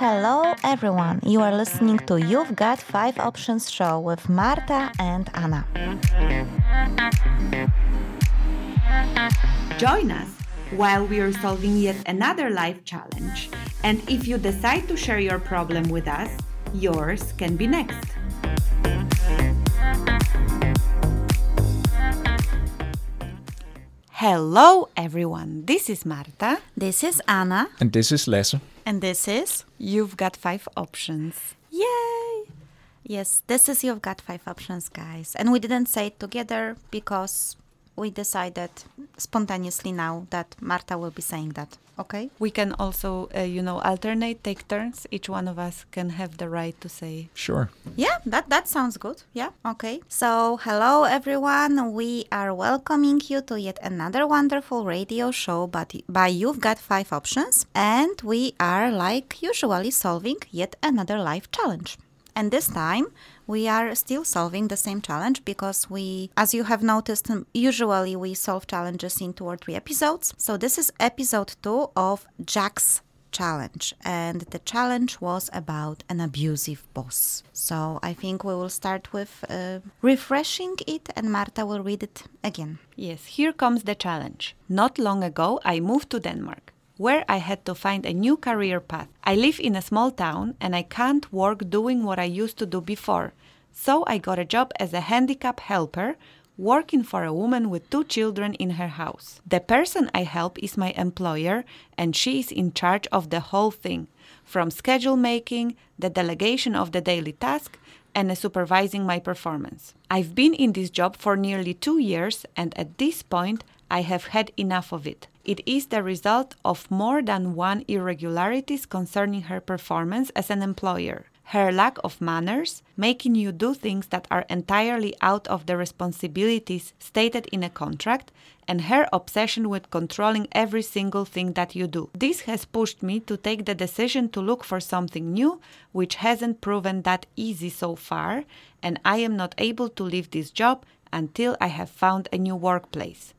Hello everyone, you are listening to You've Got 5 Options show with Marta and Anna. Join us while we are solving yet another life challenge. And if you decide to share your problem with us, yours can be next. Hello everyone, this is Marta. This is Anna. And this is Lessa. And this is You've Got 5 Options. Yay! Yes, this is You've Got 5 Options, guys. And we didn't say it together because we decided spontaneously now that Marta will be saying that, okay? We can also, alternate, take turns. Each one of us can have the right to say. Sure. Yeah, that sounds good. Yeah, okay. So, hello everyone. We are welcoming you to yet another wonderful radio show by You've Got 5 Options. And we are, like usually, solving yet another life challenge. And this time, we are still solving the same challenge because we, as you have noticed, usually we solve challenges in 2 or 3 episodes. So this is episode 2 of Jack's challenge. And the challenge was about an abusive boss. So I think we will start with refreshing it and Marta will read it again. Yes, here comes the challenge. Not long ago, I moved to Denmark, where I had to find a new career path. I live in a small town and I can't work doing what I used to do before. So I got a job as a handicap helper, working for a woman with 2 children in her house. The person I help is my employer and she is in charge of the whole thing, from schedule making, the delegation of the daily task, and supervising my performance. I've been in this job for nearly 2 years and at this point I have had enough of it. It is the result of more than one irregularities concerning her performance as an employer. Her lack of manners, making you do things that are entirely out of the responsibilities stated in a contract, and her obsession with controlling every single thing that you do. This has pushed me to take the decision to look for something new, which hasn't proven that easy so far, and I am not able to leave this job until I have found a new workplace.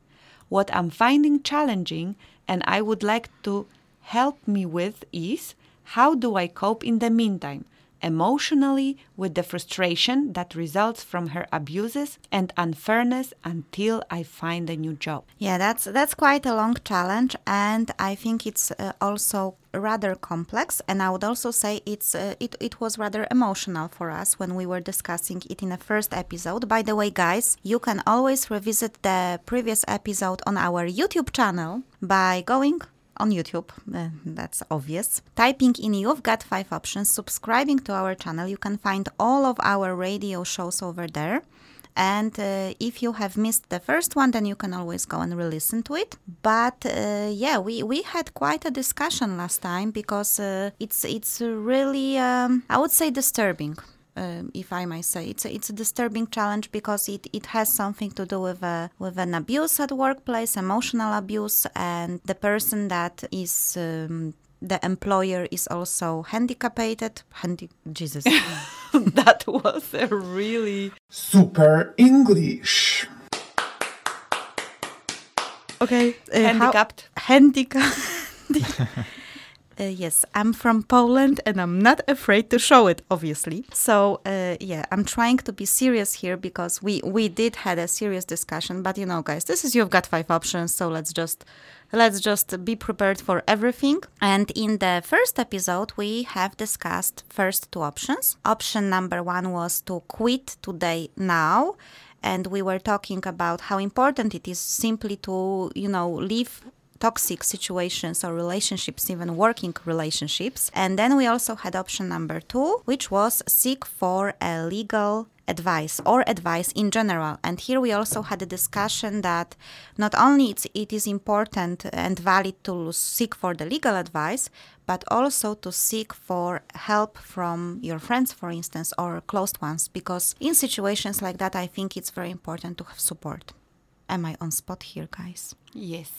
What I'm finding challenging and I would like to help me with is, how do I cope in the meantime, emotionally, with the frustration that results from her abuses and unfairness until I find a new job? Yeah, that's quite a long challenge and I think it's also rather complex, and I would also say it was rather emotional for us when we were discussing it in the first episode. By the way, guys, you can always revisit the previous episode on our YouTube channel by going on YouTube, that's obvious. Typing in You've Got 5 Options, subscribing to our channel. You can find all of our radio shows over there. And if you have missed the first one, then you can always go and re-listen to it. But we had quite a discussion last time because it's really, I would say, disturbing. If I may say, it's a disturbing challenge because it has something to do with an abuse at workplace, emotional abuse, and the person that is the employer is also handicapped. Jesus, that was a really super English. Okay, handicapped. Yes, I'm from Poland and I'm not afraid to show it, obviously. So, I'm trying to be serious here because we did had a serious discussion. But, guys, this is You've Got 5 Options. So let's just be prepared for everything. And in the first episode, we have discussed first 2 options. Option number 1 was to quit today now. And we were talking about how important it is simply to, leave toxic situations or relationships, even working relationships. And then we also had option number 2, which was seek for a legal advice or advice in general. And here we also had a discussion that not only it is important and valid to seek for the legal advice, but also to seek for help from your friends, for instance, or close ones, because in situations like that, I think it's very important to have support. Am I on spot here, guys? Yes.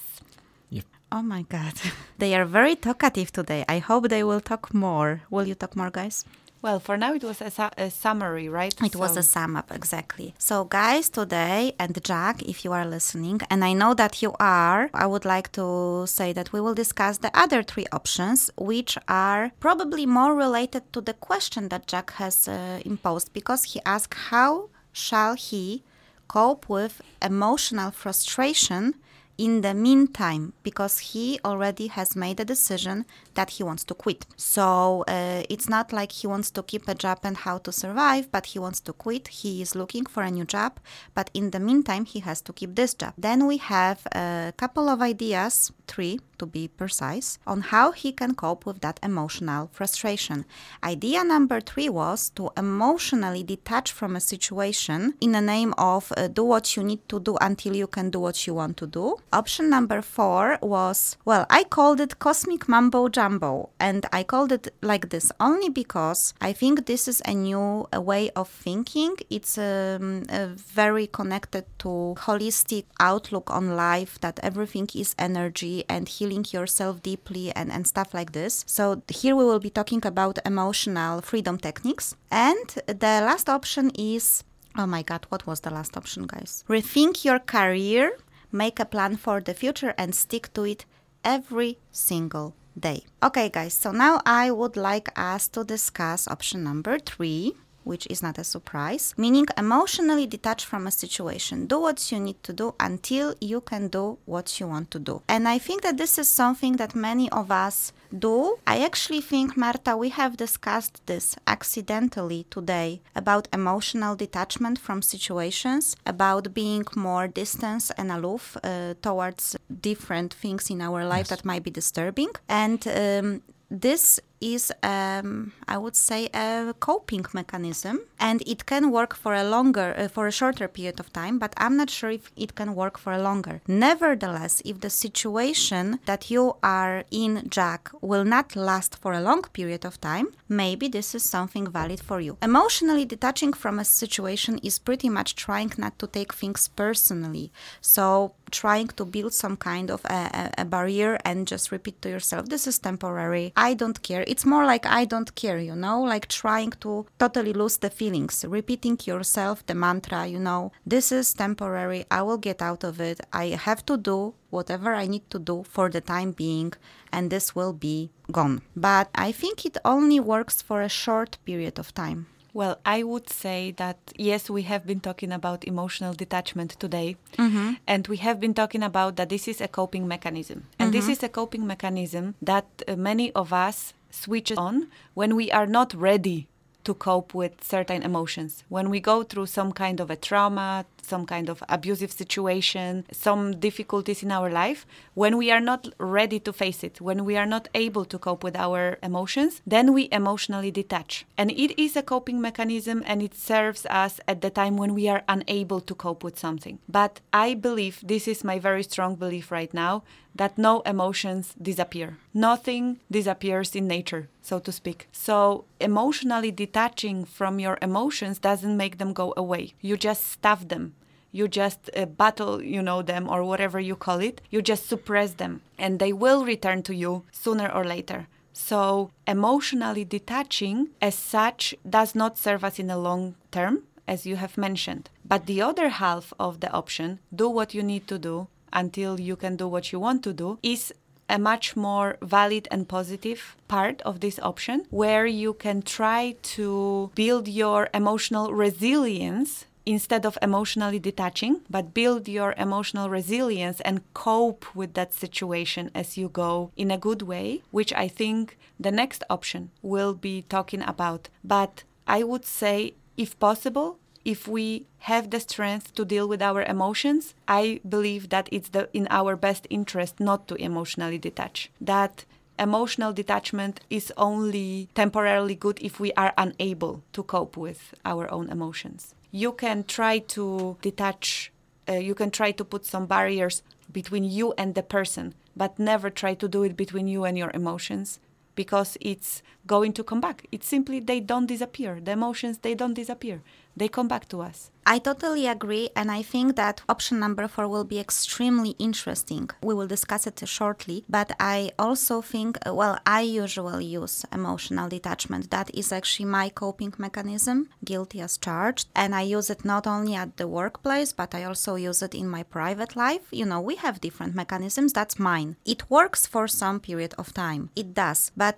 Yep. Oh my God. They are very talkative today. I hope they will talk more. Will you talk more, guys? Well, for now it was a summary, right? It was a sum up, exactly. So guys, today, and Jack, if you are listening, and I know that you are, I would like to say that we will discuss the other three options, which are probably more related to the question that Jack has imposed, because he asked how shall he cope with emotional frustration in the meantime, because he already has made a decision that he wants to quit. So it's not like he wants to keep a job and how to survive, but he wants to quit. He is looking for a new job, but in the meantime, he has to keep this job. Then we have a couple of ideas, 3 to be precise, on how he can cope with that emotional frustration. Idea number 3 was to emotionally detach from a situation in the name of do what you need to do until you can do what you want to do. Option number 4 was, well, I called it cosmic mumbo jumbo, and I called it like this only because I think this is a new way of thinking. It's very connected to holistic outlook on life, that everything is energy and healing yourself deeply and stuff like this. So here we will be talking about emotional freedom techniques. And the last option is, oh my God, what was the last option, guys? Rethink your career. Make a plan for the future and stick to it every single day. Okay, guys, so now I would like us to discuss option number 3, which is not a surprise, meaning emotionally detached from a situation. Do what you need to do until you can do what you want to do. And I think that this is something that many of us do. I actually think, Marta, we have discussed this accidentally today about emotional detachment from situations, about being more distant and aloof towards different things in our life that might be disturbing. And this is, I would say, a coping mechanism, and it can work for a shorter period of time, but I'm not sure if it can work for a longer. Nevertheless, if the situation that you are in, Jack, will not last for a long period of time, maybe this is something valid for you. Emotionally detaching from a situation is pretty much trying not to take things personally. So trying to build some kind of a barrier and just repeat to yourself, this is temporary, I don't care. It's more like I don't care, you know, like trying to totally lose the feelings, repeating yourself the mantra, you know, this is temporary, I will get out of it, I have to do whatever I need to do for the time being, and this will be gone. But I think it only works for a short period of time. Well, I would say that, yes, we have been talking about emotional detachment today, mm-hmm. and we have been talking about that this is a coping mechanism. And mm-hmm. this is a coping mechanism that many of us switch on when we are not ready to cope with certain emotions. When we go through some kind of a trauma, some kind of abusive situation, some difficulties in our life, when we are not ready to face it, when we are not able to cope with our emotions, then we emotionally detach. And it is a coping mechanism, and it serves us at the time when we are unable to cope with something. But I believe, this is my very strong belief right now, that no emotions disappear. Nothing disappears in nature, so to speak. So emotionally detaching from your emotions doesn't make them go away. You just stuff them. You just battle, you know, them, or whatever you call it. You just suppress them, and they will return to you sooner or later. So emotionally detaching as such does not serve us in the long term, as you have mentioned. But the other half of the option, do what you need to do until you can do what you want to do, is a much more valid and positive part of this option, where you can try to build your emotional resilience instead of emotionally detaching, but build your emotional resilience and cope with that situation as you go in a good way, which I think the next option will be talking about. But I would say, if possible, if we have the strength to deal with our emotions, I believe that it's in our best interest not to emotionally detach. That emotional detachment is only temporarily good if we are unable to cope with our own emotions. You can try to detach, you can try to put some barriers between you and the person, but never try to do it between you and your emotions, because it's going to come back. It's simply, they don't disappear. The emotions, they don't disappear. they come back to us. I totally agree, and I think that option number 4 will be extremely interesting. We will discuss it shortly, but I also think, well, I usually use emotional detachment. That is actually my coping mechanism, guilty as charged, and I use it not only at the workplace, but I also use it in my private life. You know, we have different mechanisms, that's mine. It works for some period of time, it does, but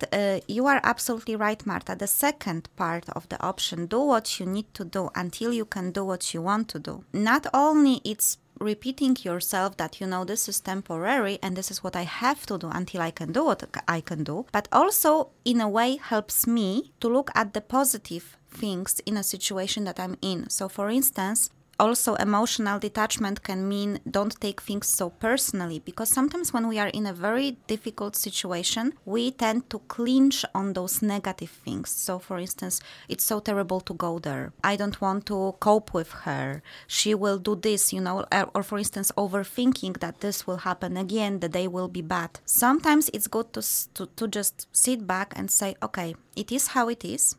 you are absolutely right, Marta. The second part of the option, do what you need to do until you can do what you want to do. Not only it's repeating yourself that, you know, this is temporary and this is what I have to do until I can do what I can do, but also in a way helps me to look at the positive things in a situation that I'm in. So for instance, also emotional detachment can mean don't take things so personally, because sometimes when we are in a very difficult situation, we tend to clinch on those negative things. So for instance, it's so terrible to go there. I don't want to cope with her. She will do this, you know, or for instance, overthinking that this will happen again, the day will be bad. Sometimes it's good to just sit back and say, okay, it is how it is,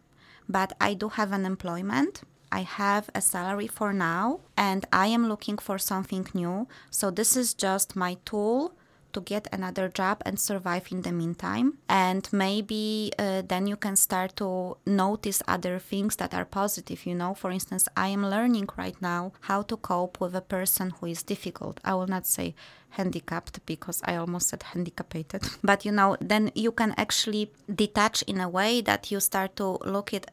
but I do have an employment. I have a salary for now and I am looking for something new. So this is just my tool to get another job and survive in the meantime. And maybe then you can start to notice other things that are positive. You know, for instance, I am learning right now how to cope with a person who is difficult. I will not say handicapped because I almost said handicapped. But, you know, then you can actually detach in a way that you start to look at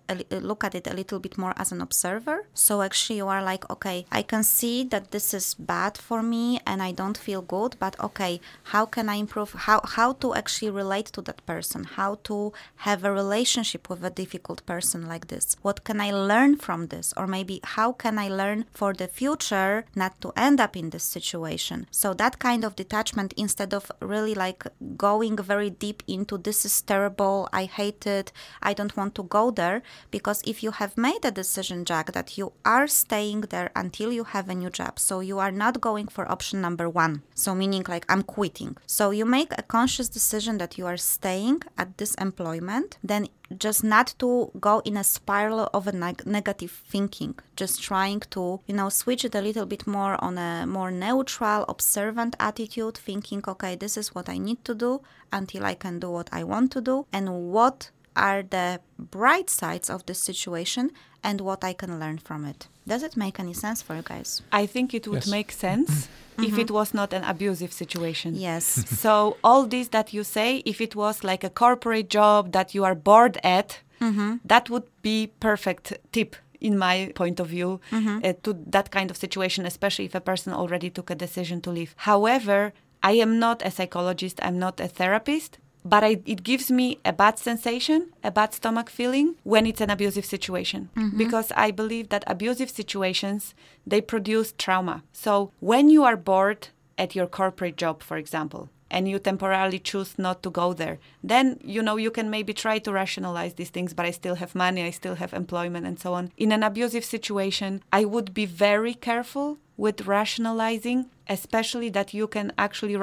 it a little bit more as an observer. So actually you are like, okay, I can see that this is bad for me and I don't feel good, but okay, how can I improve? How to actually relate to that person? How to have a relationship with a difficult person like this? What can I learn from this? Or maybe how can I learn for the future not to end up in this situation? So that kind of detachment, instead of really like going very deep into this is terrible, I hate it, I don't want to go there, because if you have made a decision, Jack, that you are staying there until you have a new job, so you are not going for option number 1, so meaning like I'm quitting. So you make a conscious decision that you are staying at this employment, then just not to go in a spiral of a negative thinking, just trying to, you know, switch it a little bit more on a more neutral, observant attitude, thinking, okay, this is what I need to do until I can do what I want to do, and what are the bright sides of this situation and what I can learn from it. Does it make any sense for you guys? I think it would make sense if it was not an abusive situation. Yes. So all this that you say, if it was like a corporate job that you are bored at, that would be perfect tip in my point of view to that kind of situation, especially if a person already took a decision to leave. However, I am not a psychologist, I'm not a therapist, but it gives me a bad sensation, a bad stomach feeling when it's an abusive situation. Because I believe that abusive situations, they produce trauma. So when you are bored at your corporate job, for example, and you temporarily choose not to go there, then, you know, you can maybe try to rationalize these things, but I still have money, I still have employment and so on. In an abusive situation, I would be very careful with rationalizing, especially that you can actually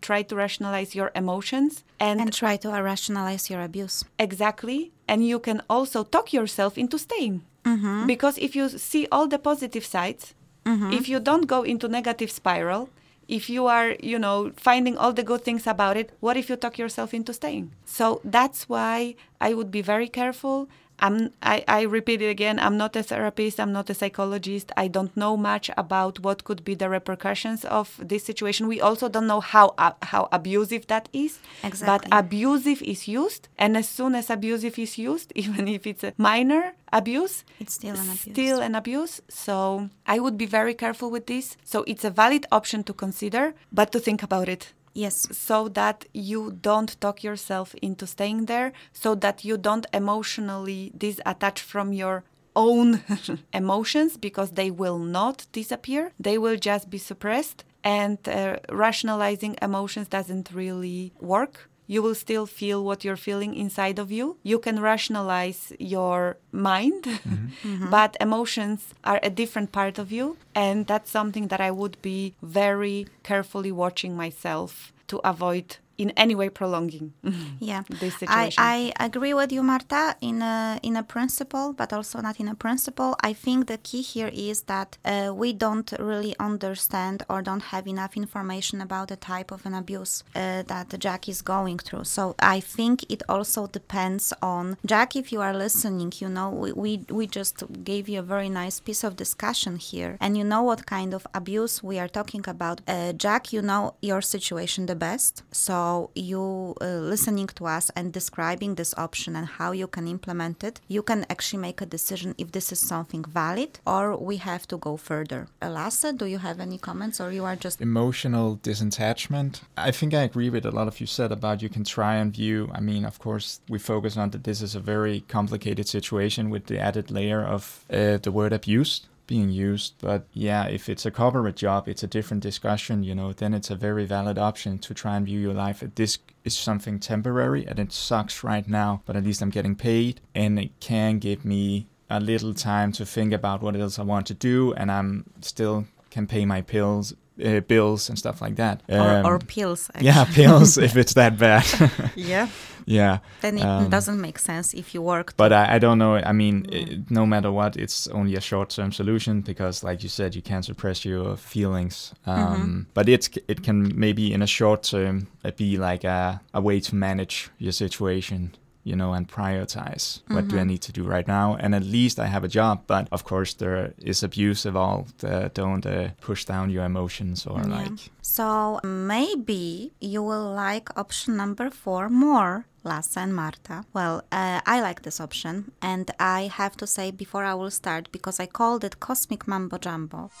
try to rationalize your emotions. And try to rationalize your abuse. Exactly. And you can also talk yourself into staying. Because if you see all the positive sides, if you don't go into negative spiral, if you are, you know, finding all the good things about it, what if you talk yourself into staying? So that's why I would be very careful. I repeat it again, I'm not a therapist, I'm not a psychologist. I don't know much about what could be the repercussions of this situation. We also don't know how abusive that is. Exactly. But abusive is used, and as soon as abusive is used, even if it's a minor abuse, it's still an abuse. So I would be very careful with this. So it's a valid option to consider, but to think about it. Yes. So that you don't talk yourself into staying there, so that you don't emotionally disattach from your own emotions, because they will not disappear. They will just be suppressed, and rationalizing emotions doesn't really work. You will still feel what you're feeling inside of you. You can rationalize your mind, but emotions are a different part of you. And that's something that I would be very carefully watching myself to avoid in any way prolonging this situation. I agree with you, Marta, in a principle, but also not in a principle. I think the key here is that we don't really understand or don't have enough information about the type of an abuse that Jack is going through. So I think it also depends on Jack. If you are listening, you know, we just gave you a very nice piece of discussion here, and you know what kind of abuse we are talking about. Jack, you know your situation the best, so you listening to us and describing this option and how you can implement it, you can actually make a decision if this is something valid or we have to go further. Lassa, do you have any comments, or you are just... Emotional disenchantment. I think I agree with a lot of you said about you can try and view, I mean, of course, we focus on that this is a very complicated situation with the added layer of the word abuse being used. But yeah, if it's a corporate job, it's a different discussion, you know, then it's a very valid option to try and view your life at this is something temporary and it sucks right now, but at least I'm getting paid and it can give me a little time to think about what else I want to do, and I'm still can pay my bills and stuff like that. Or pills. Actually. Yeah, pills, if it's that bad. Yeah. Yeah. Then it doesn't make sense if you work. But I don't know. I mean, no matter what, it's only a short-term solution because, like you said, you can't suppress your feelings. But it can maybe in a short term be like a way to manage your situation, you know, and prioritize what do I need to do right now, and at least I have a job. But of course there is abuse involved. Don't push down your emotions or So maybe you will like option number 4 more, Lassa and Marta. Well, I like this option, and I have to say before I will start, because I called it Cosmic Mambo Jumbo.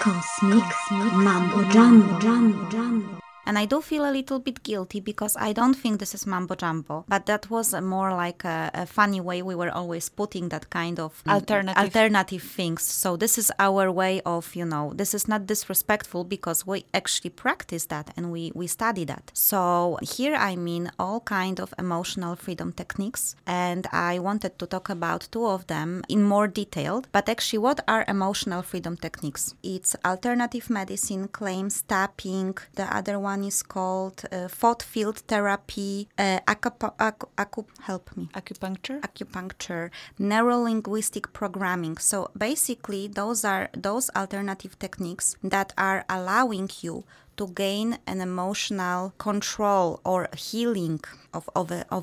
Cosmic Mambo Jumbo. And I do feel a little bit guilty because I don't think this is mambo jumbo, but that was more like a funny way we were always putting that kind of alternative things. So this is our way of, you know, this is not disrespectful because we actually practice that and we study that. So here I mean all kind of emotional freedom techniques, and I wanted to talk about 2 of them in more detail. But actually, what are emotional freedom techniques? It's alternative medicine, claims tapping, the other one is called thought field therapy, acupuncture, neuro-linguistic programming. So basically, those are those alternative techniques that are allowing you to gain an emotional control or healing of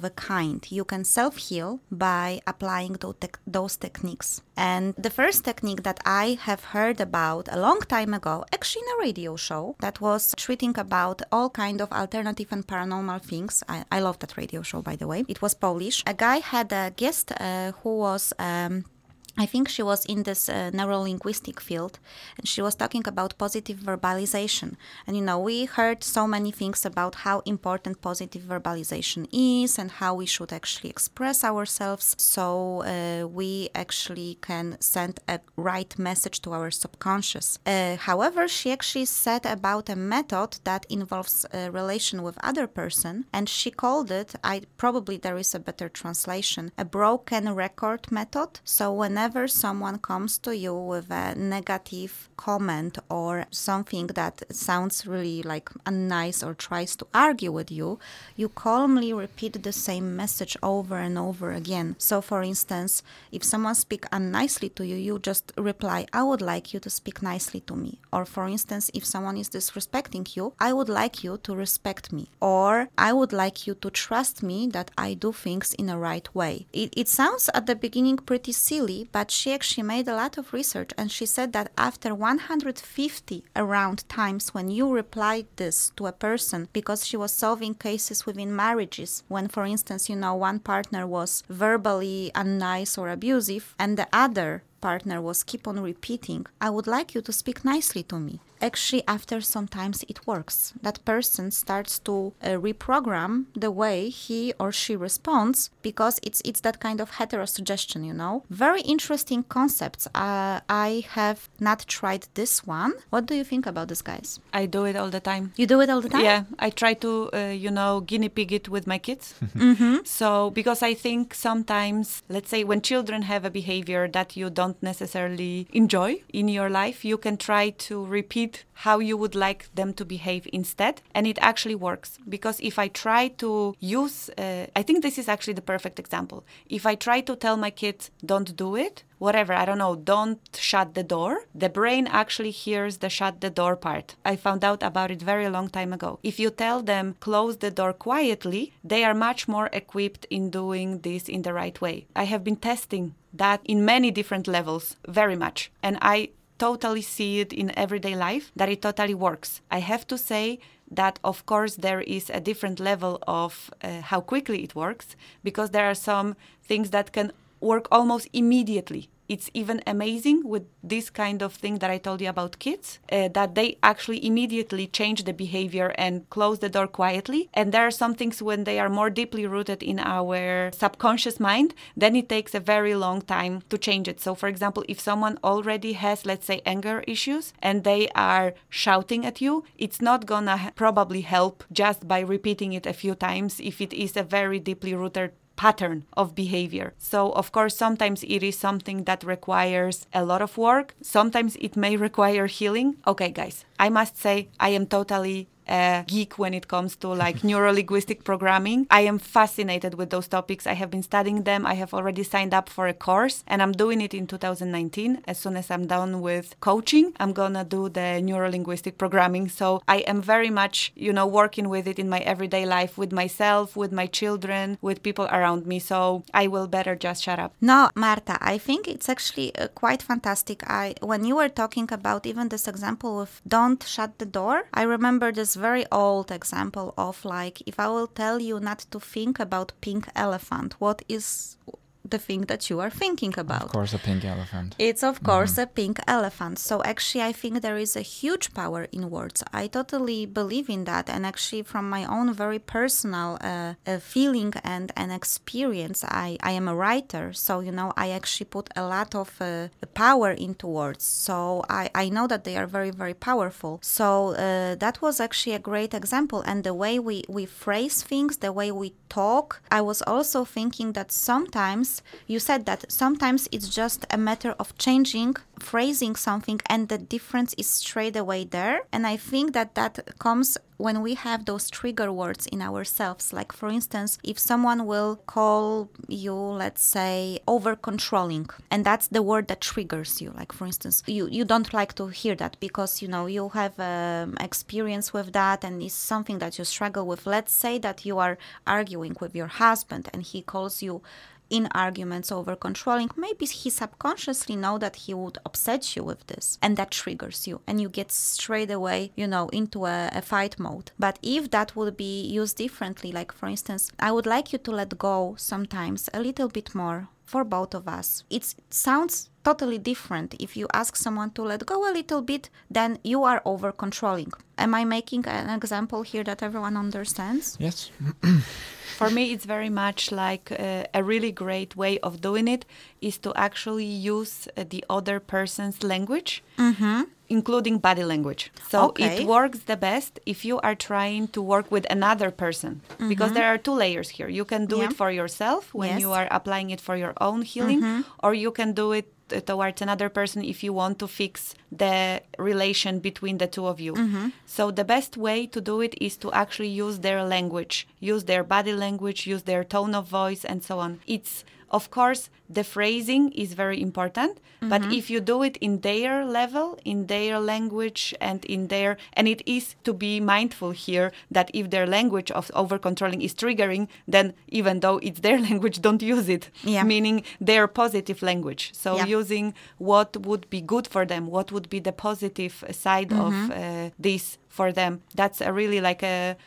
a kind. You can self-heal by applying those techniques. And the first technique that I have heard about a long time ago, actually in a radio show, that was treating about all kind of alternative and paranormal things. I love that radio show, by the way. It was Polish. A guy had a guest who was... I think she was in this neuro-linguistic field, and she was talking about positive verbalization. And, you know, we heard so many things about how important positive verbalization is and how we should actually express ourselves so we actually can send a right message to our subconscious. However, she actually said about a method that involves a relation with other person, and she called it, probably there is a better translation, a broken record method. So whenever someone comes to you with a negative comment or something that sounds really like unnice or tries to argue with you, you calmly repeat the same message over and over again. So for instance, if someone speaks unnicely to you, you just reply, I would like you to speak nicely to me. Or for instance, if someone is disrespecting you, I would like you to respect me. Or I would like you to trust me that I do things in the right way. It sounds at the beginning pretty silly, but she actually made a lot of research, and she said that after 150 around times when you replied this to a person, because she was solving cases within marriages when, for instance, you know, one partner was verbally unnice or abusive and the other partner was keep on repeating, I would like you to speak nicely to me. Actually, after sometimes it works. That person starts to reprogram the way he or she responds, because it's that kind of hetero suggestion, you know. Very interesting concepts. I have not tried this one. What do you think about this, guys? I do it all the time. You do it all the time? Yeah, I try to, you know, guinea pig it with my kids. So, because I think sometimes, let's say when children have a behavior that you don't necessarily enjoy in your life, you can try to repeat decide how you would like them to behave instead. And it actually works, because if I try to use, I think this is actually the perfect example. If I try to tell my kids, don't do it, whatever, I don't know, don't shut the door, the brain actually hears the shut the door part. I found out about it very long time ago. If you tell them close the door quietly, they are much more equipped in doing this in the right way. I have been testing that in many different levels, very much. And I totally see it in everyday life, that it totally works. I have to say that, of course, there is a different level of how quickly it works, because there are some things that can work almost immediately. It's even amazing with this kind of thing that I told you about kids, that they actually immediately change the behavior and close the door quietly. And there are some things when they are more deeply rooted in our subconscious mind, then it takes a very long time to change it. So, for example, if someone already has, let's say, anger issues and they are shouting at you, it's not gonna probably help just by repeating it a few times if it is a very deeply rooted pattern of behavior. So, of course, sometimes it is something that requires a lot of work. Sometimes it may require healing. Okay, guys, I must say I am totally a geek when it comes to like neuro-linguistic programming. I am fascinated with those topics. I have been studying them. I have already signed up for a course and I'm doing it in 2019. As soon as I'm done with coaching, I'm gonna do the neuro-linguistic programming. So I am very much, working with it in my everyday life, with myself, with my children, with people around me. So I will better just shut up. No, Marta, I think it's actually quite fantastic. When you were talking about even this example of don't shut the door, I remember this very old example of like, if I will tell you not to think about pink elephant, what is the thing that you are thinking about? Of course, a pink elephant. It's of course a pink elephant. So actually, I think there is a huge power in words. I totally believe in that. And actually, from my own very personal feeling and an experience, I am a writer. So, I actually put a lot of power into words. So I know that they are very, very powerful. So that was actually a great example. And the way we phrase things, the way we talk, I was also thinking that sometimes you said that sometimes it's just a matter of changing, phrasing something, and the difference is straight away there. And I think that comes when we have those trigger words in ourselves. Like, for instance, if someone will call you, let's say, over-controlling, and that's the word that triggers you. Like, for instance, you don't like to hear that because, you have experience with that and it's something that you struggle with. Let's say that you are arguing with your husband and he calls you in arguments over controlling. Maybe he subconsciously know that he would upset you with this, and that triggers you and you get straight away into a fight mode. But if that would be used differently, like, for instance, I would like you to let go sometimes a little bit more for both of us. It sounds totally different. If you ask someone to let go a little bit, then you are over controlling. Am I making an example here that everyone understands? Yes. For me, it's very much like a really great way of doing it is to actually use the other person's language, including body language. So it works the best if you are trying to work with another person, because there are two layers here. You can do it for yourself when you are applying it for your own healing, or you can do it towards another person if you want to fix the relation between the two of you. So the best way to do it is to actually use their language, use their body language, use their tone of voice, and so on. It's, of course, the phrasing is very important, but if you do it in their level, in their language, and and it is to be mindful here that if their language of over-controlling is triggering, then even though it's their language, don't use it, meaning their positive language. So using what would be good for them, what would be the positive side of this for them, that's a really like a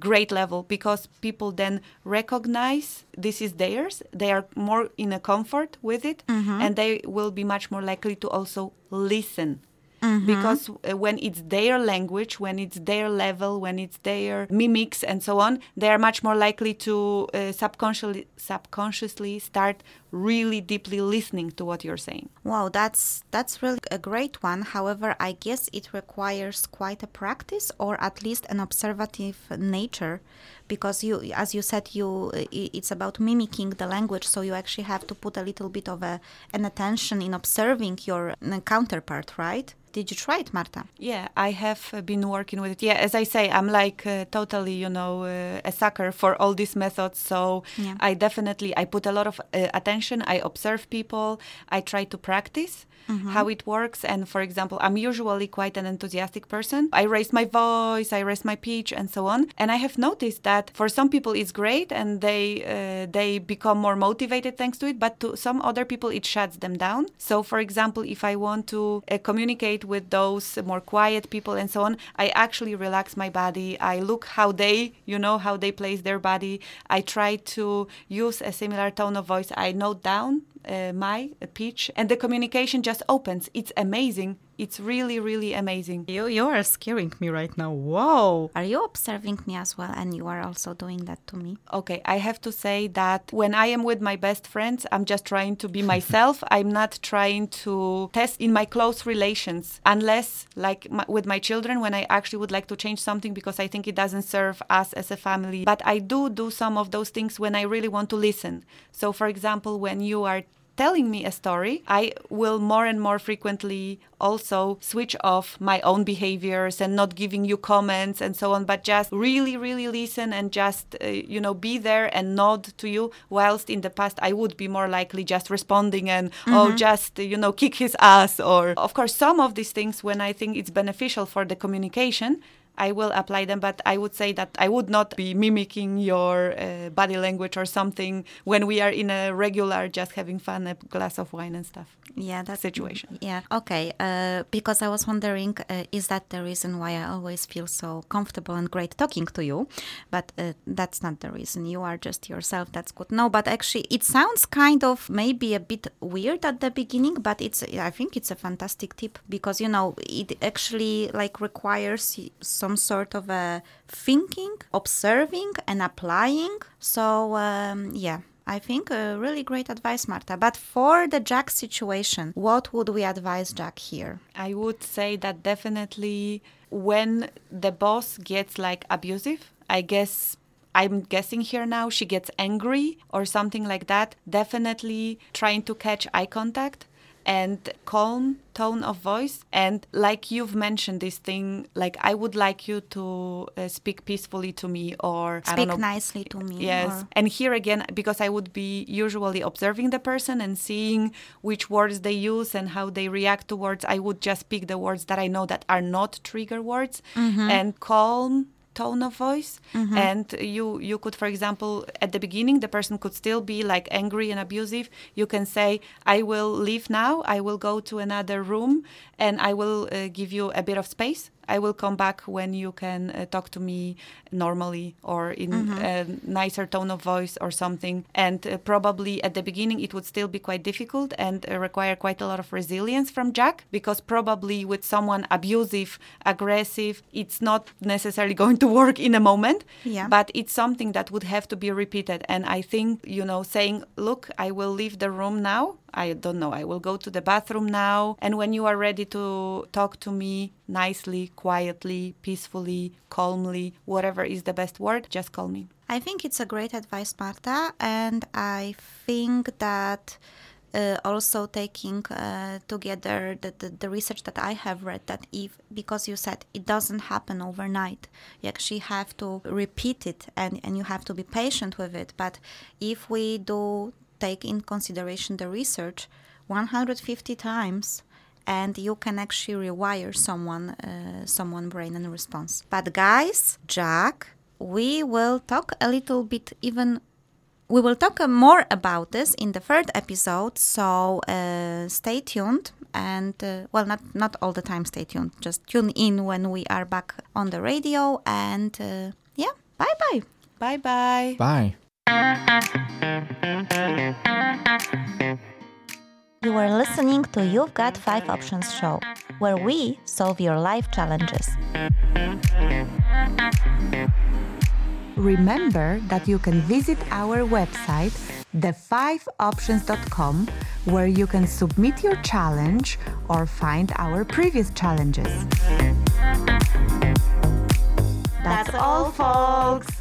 great level, because people then recognize this is theirs, they are more in a comfort with it, and they will be much more likely to also listen. Because when it's their language, when it's their level, when it's their mimics and so on, they are much more likely to subconsciously start really deeply listening to what you're saying. Wow, that's really a great one. However, I guess it requires quite a practice, or at least an observative nature, because you, as you said, it's about mimicking the language, so you actually have to put a little bit of an attention in observing your counterpart, right? Did you try it, Marta? Yeah, I have been working with it. Yeah, as I say, I'm like totally, a sucker for all these methods. So yeah. I put a lot of attention. I observe people. I try to practice how it works. And for example, I'm usually quite an enthusiastic person. I raise my voice, I raise my pitch and so on. And I have noticed that for some people it's great and they become more motivated thanks to it. But to some other people, it shuts them down. So for example, if I want to communicate with those more quiet people and so on, I actually relax my body. I look how they place their body. I try to use a similar tone of voice. I note down my pitch, and the communication just opens. It's amazing. It's really, really amazing. You are scaring me right now. Wow. Are you observing me as well? And you are also doing that to me? Okay. I have to say that when I am with my best friends, I'm just trying to be myself. I'm not trying to test in my close relations, unless like with my children, when I actually would like to change something because I think it doesn't serve us as a family. But I do some of those things when I really want to listen. So for example, when you are telling me a story, I will more and more frequently also switch off my own behaviors and not giving you comments and so on, but just really, really listen and just, be there and nod to you. Whilst in the past, I would be more likely just responding and, kick his ass. Or, of course, some of these things when I think it's beneficial for the communication, I will apply them, but I would say that I would not be mimicking your body language or something when we are in a regular, just having fun, a glass of wine and stuff. Yeah, that situation. Yeah, okay. Because I was wondering, is that the reason why I always feel so comfortable and great talking to you? But that's not the reason. You are just yourself. That's good. No, but actually, it sounds kind of maybe a bit weird at the beginning, but I think it's a fantastic tip because it actually like requires some sort of a thinking, observing, and applying. So I think really great advice, Marta. But for the Jack situation, what would we advise Jack here? I would say that definitely when the boss gets like abusive, I'm guessing here now she gets angry or something like that, definitely trying to catch eye contact and calm tone of voice. And like you've mentioned this thing, like I would like you to speak peacefully to me, or speak nicely to me. Yes. Or... And here again, because I would be usually observing the person and seeing which words they use and how they react to words, I would just pick the words that I know that are not trigger words and calm tone of voice. And you could, for example, at the beginning, the person could still be like angry and abusive. You can say, I will leave now. I will go to another room and I will give you a bit of space. I will come back when you can talk to me normally or in a nicer tone of voice or something. And probably at the beginning, it would still be quite difficult and require quite a lot of resilience from Jack, because probably with someone abusive, aggressive, it's not necessarily going to work in a moment, but it's something that would have to be repeated. And I think, saying, look, I will leave the room now. I don't know. I will go to the bathroom now. And when you are ready to talk to me nicely, quietly, peacefully, calmly, whatever is the best word, just call me. I think it's a great advice, Marta. And I think that also taking together the research that I have read, that because you said it doesn't happen overnight, you actually have to repeat it and you have to be patient with it. But if we do take in consideration the research 150 times, and you can actually rewire someone brain in response. But guys, Jack, we will talk a little bit even... We will talk more about this in the third episode, so stay tuned. And, not all the time stay tuned. Just tune in when we are back on the radio. And, bye-bye. Bye-bye. Bye. You are listening to You've Got 5 Options show, where we solve your life challenges. Remember that you can visit our website the5options.com, where you can submit your challenge or find our previous challenges. That's all, folks!